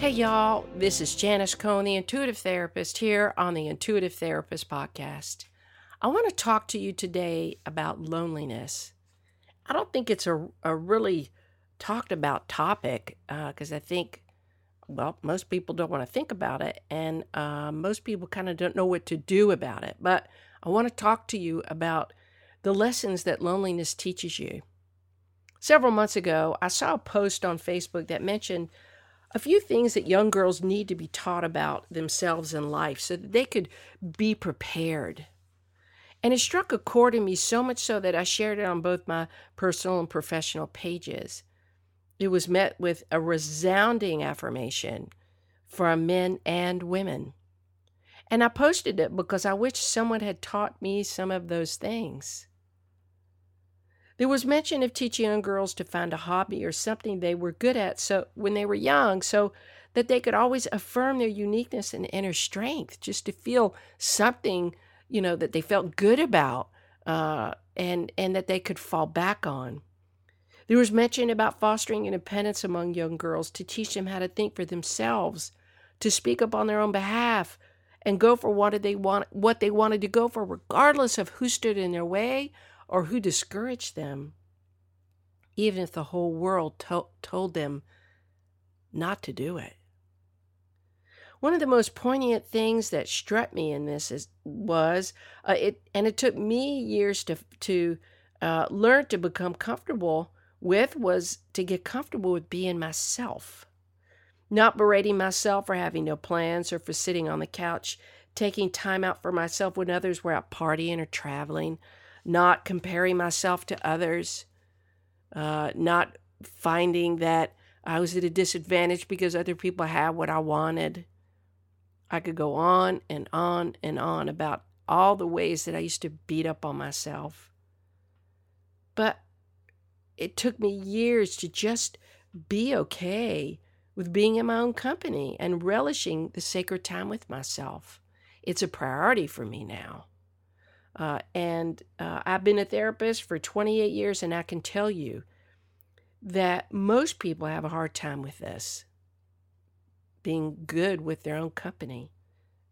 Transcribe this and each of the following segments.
Hey y'all, this is Janice Cohen, the Intuitive Therapist, here on the Intuitive Therapist Podcast. I want to talk to you today about loneliness. I don't think it's a really talked about topic because I think, well, most people don't want to think about it, and most people kind of don't know what to do about it. But I want to talk to you about the lessons that loneliness teaches you. Several months ago, I saw a post on Facebook that mentioned a few things that young girls need to be taught about themselves in life so that they could be prepared. And it struck a chord in me so much so that I shared it on both my personal and professional pages. It was met with a resounding affirmation from men and women. And I posted it because I wish someone had taught me some of those things. There was mention of teaching young girls to find a hobby or something they were good at so when they were young so that they could always affirm their uniqueness and inner strength, just to feel something, you know, that they felt good about and that they could fall back on. There was mention about fostering independence among young girls to teach them how to think for themselves, to speak up on their own behalf, and go for what they wanted to go for, regardless of who stood in their way or who discouraged them, even if the whole world told them not to do it. One of the most poignant things that struck me in this was it took me years to learn to become comfortable with, was to get comfortable with being myself, not berating myself for having no plans or for sitting on the couch, taking time out for myself when others were out partying or traveling, not comparing myself to others, not finding that I was at a disadvantage because other people had what I wanted. I could go on and on and on about all the ways that I used to beat up on myself. But it took me years to just be okay with being in my own company and relishing the sacred time with myself. It's a priority for me now. And I've been a therapist for 28 years, and I can tell you that most people have a hard time with this, being good with their own company,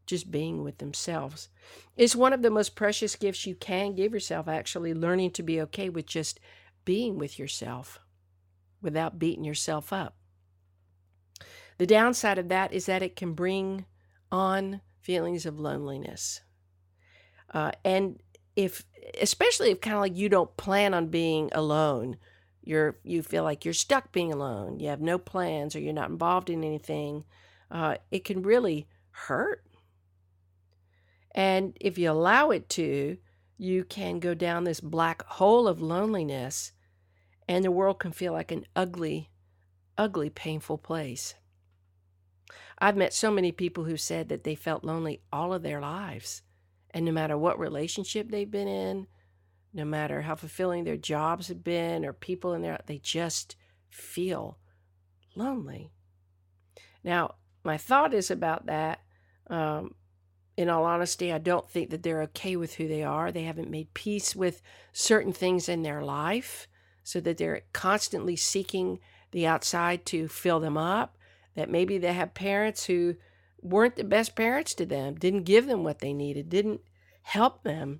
just being with themselves. It's one of the most precious gifts you can give yourself, actually, learning to be okay with just being with yourself without beating yourself up. The downside of that is that it can bring on feelings of loneliness. And especially if kind of like you don't plan on being alone, you feel like you're stuck being alone, you have no plans, or you're not involved in anything, it can really hurt. And if you allow it to, you can go down this black hole of loneliness, and the world can feel like an ugly, ugly, painful place. I've met so many people who said that they felt lonely all of their lives. And no matter what relationship they've been in, no matter how fulfilling their jobs have been, or people in there, they just feel lonely. Now, my thought is about that. In all honesty, I don't think that they're okay with who they are. They haven't made peace with certain things in their life, so that they're constantly seeking the outside to fill them up. That maybe they have parents who weren't the best parents to them, didn't give them what they needed, didn't help them,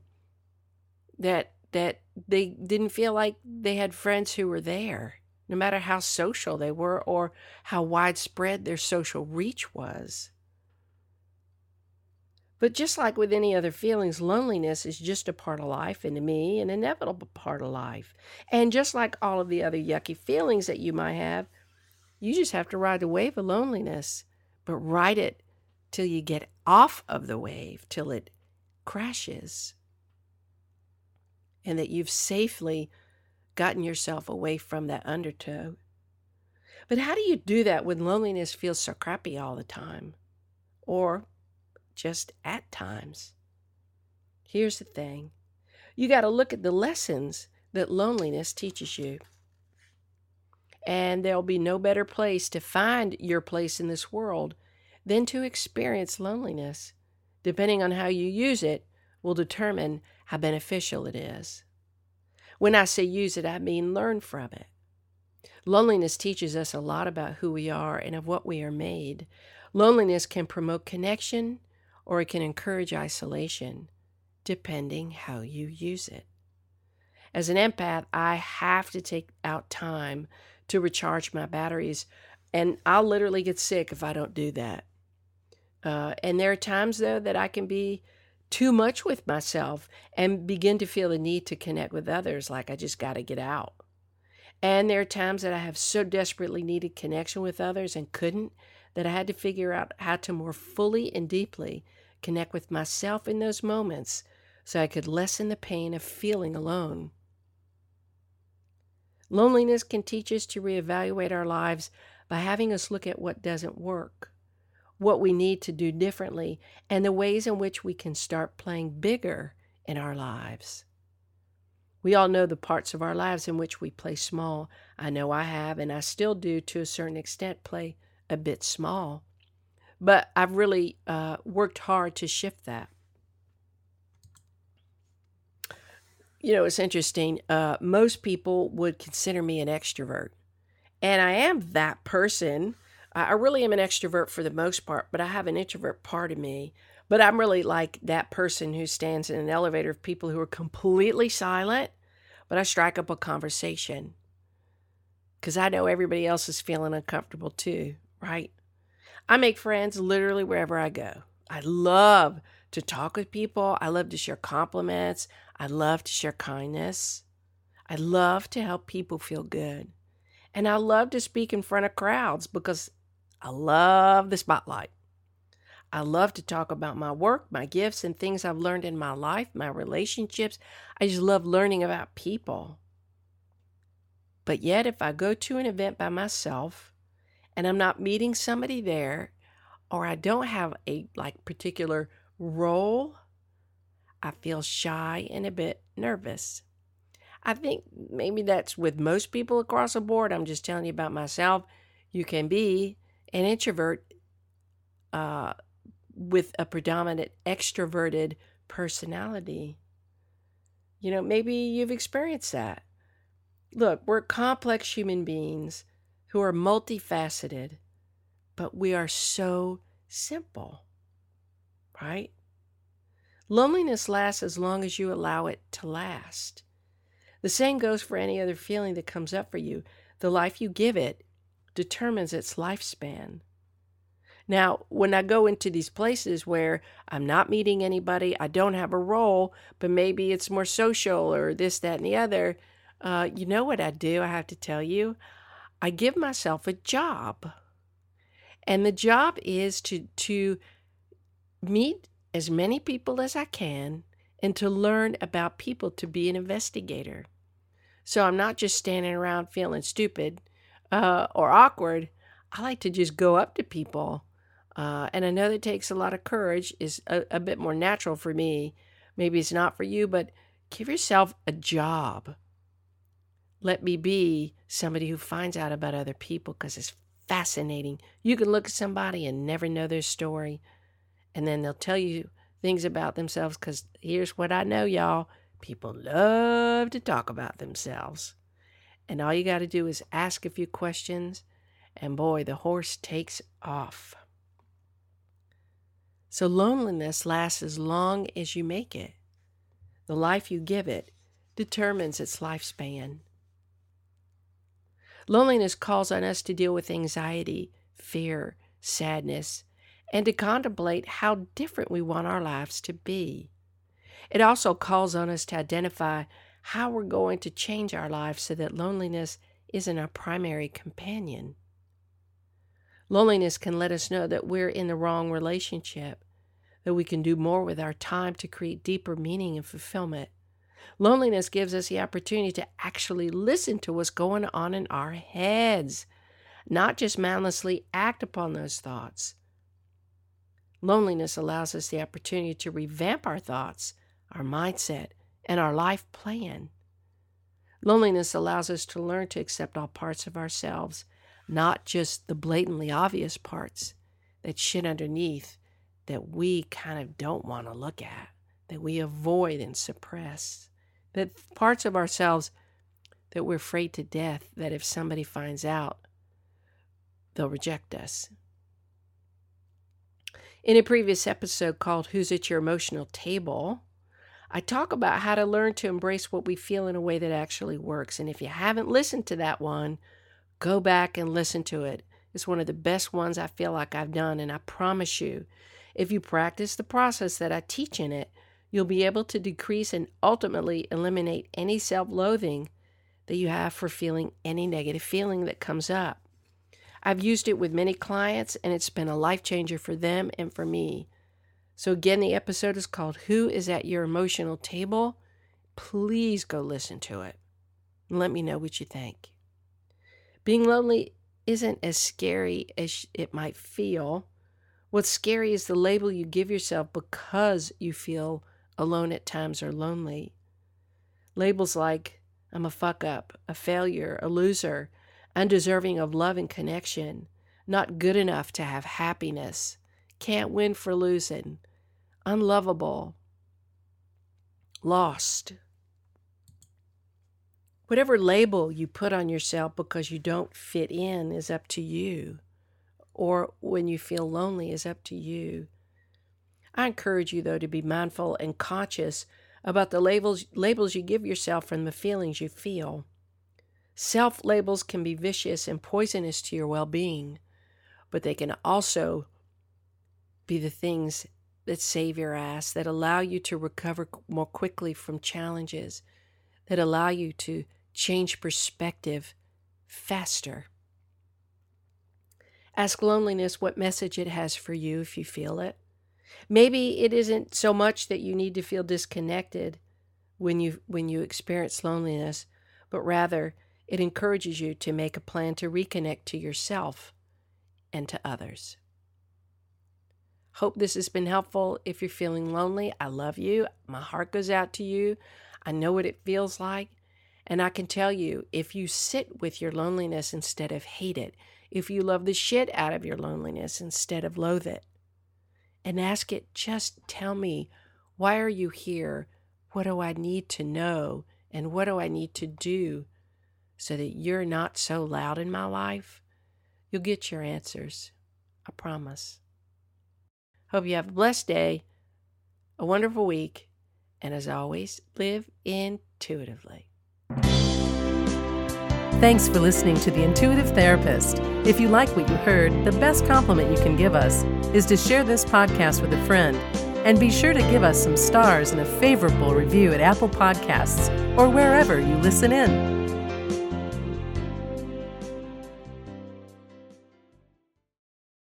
that they didn't feel like they had friends who were there, no matter how social they were or how widespread their social reach was. But just like with any other feelings, loneliness is just a part of life, and to me, an inevitable part of life. And just like all of the other yucky feelings that you might have, you just have to ride the wave of loneliness, but ride it till you get off of the wave, till it crashes, and that you've safely gotten yourself away from that undertow. But how do you do that when loneliness feels so crappy all the time? Or just at times? Here's the thing. You got to look at the lessons that loneliness teaches you. And there'll be no better place to find your place in this world than to experience loneliness. Depending on how you use it, will determine how beneficial it is. When I say use it, I mean learn from it. Loneliness teaches us a lot about who we are and of what we are made. Loneliness can promote connection or it can encourage isolation, depending how you use it. As an empath, I have to take out time to recharge my batteries, and I'll literally get sick if I don't do that. And there are times, though, that I can be too much with myself and begin to feel the need to connect with others, like I just got to get out. And there are times that I have so desperately needed connection with others and couldn't, that I had to figure out how to more fully and deeply connect with myself in those moments so I could lessen the pain of feeling alone. Loneliness can teach us to reevaluate our lives by having us look at what doesn't work, what we need to do differently, and the ways in which we can start playing bigger in our lives. We all know the parts of our lives in which we play small. I know I have, and I still do to a certain extent play a bit small. But I've really worked hard to shift that. You know, it's interesting. Most people would consider me an extrovert. And I am that person. I really am an extrovert for the most part, but I have an introvert part of me. But I'm really like that person who stands in an elevator of people who are completely silent, but I strike up a conversation because I know everybody else is feeling uncomfortable too, right? I make friends literally wherever I go. I love to talk with people. I love to share compliments. I love to share kindness. I love to help people feel good. And I love to speak in front of crowds because I love the spotlight. I love to talk about my work, my gifts, and things I've learned in my life, my relationships. I just love learning about people. But yet, if I go to an event by myself and I'm not meeting somebody there, or I don't have a particular role, I feel shy and a bit nervous. I think maybe that's with most people across the board. I'm just telling you about myself. You can be an introvert with a predominant extroverted personality. You know, maybe you've experienced that. Look, we're complex human beings who are multifaceted, but we are so simple, right? Loneliness lasts as long as you allow it to last. The same goes for any other feeling that comes up for you. The life you give it determines its lifespan. Now, when I go into these places where I'm not meeting anybody, I don't have a role, but maybe it's more social or this, that, and the other, you know what I do, I have to tell you? I give myself a job. And the job is to meet as many people as I can and to learn about people, to be an investigator. So I'm not just standing around feeling stupid or awkward. I like to just go up to people. And I know that takes a lot of courage, is a bit more natural for me. Maybe it's not for you, but give yourself a job. Let me be somebody who finds out about other people because it's fascinating. You can look at somebody and never know their story. And then they'll tell you things about themselves because here's what I know, y'all. People love to talk about themselves. And all you got to do is ask a few questions. And boy, the horse takes off. So loneliness lasts as long as you make it. The life you give it determines its lifespan. Loneliness calls on us to deal with anxiety, fear, sadness, and to contemplate how different we want our lives to be. It also calls on us to identify how we're going to change our lives so that loneliness isn't our primary companion. Loneliness can let us know that we're in the wrong relationship, that we can do more with our time to create deeper meaning and fulfillment. Loneliness gives us the opportunity to actually listen to what's going on in our heads. not just mindlessly act upon those thoughts. Loneliness allows us the opportunity to revamp our thoughts, our mindset, and our life plan. Loneliness allows us to learn to accept all parts of ourselves, not just the blatantly obvious parts, that shit underneath that we kind of don't want to look at, that we avoid and suppress, that parts of ourselves that we're afraid to death that if somebody finds out, they'll reject us. In a previous episode called Who's at Your Emotional Table, I talk about how to learn to embrace what we feel in a way that actually works. And if you haven't listened to that one, go back and listen to it. It's one of the best ones I feel like I've done. And I promise you, if you practice the process that I teach in it, you'll be able to decrease and ultimately eliminate any self-loathing that you have for feeling any negative feeling that comes up. I've used it with many clients, and it's been a life changer for them and for me. So again, the episode is called Who is at Your Emotional Table? Please go listen to it. Let me know what you think. Being lonely isn't as scary as it might feel. What's scary is the label you give yourself because you feel alone at times or lonely. Labels like, I'm a fuck up, a failure, a loser, undeserving of love and connection, not good enough to have happiness, can't win for losing, unlovable, lost. Whatever label you put on yourself because you don't fit in is up to you, or when you feel lonely is up to you. I encourage you, though, to be mindful and conscious about the labels you give yourself and the feelings you feel. Self-labels can be vicious and poisonous to your well-being, but they can also be the things that save your ass, that allow you to recover more quickly from challenges, that allow you to change perspective faster. Ask loneliness what message it has for you if you feel it. Maybe it isn't so much that you need to feel disconnected when you experience loneliness, but rather it encourages you to make a plan to reconnect to yourself and to others. Hope this has been helpful. If you're feeling lonely, I love you. My heart goes out to you. I know what it feels like. And I can tell you, if you sit with your loneliness instead of hate it, if you love the shit out of your loneliness instead of loathe it, and ask it, just tell me, why are you here? What do I need to know? And what do I need to do so that you're not so loud in my life? You'll get your answers. I promise. Hope you have a blessed day, a wonderful week, and as always, live intuitively. Thanks for listening to The Intuitive Therapist. If you like what you heard, the best compliment you can give us is to share this podcast with a friend. And be sure to give us some stars and a favorable review at Apple Podcasts or wherever you listen in.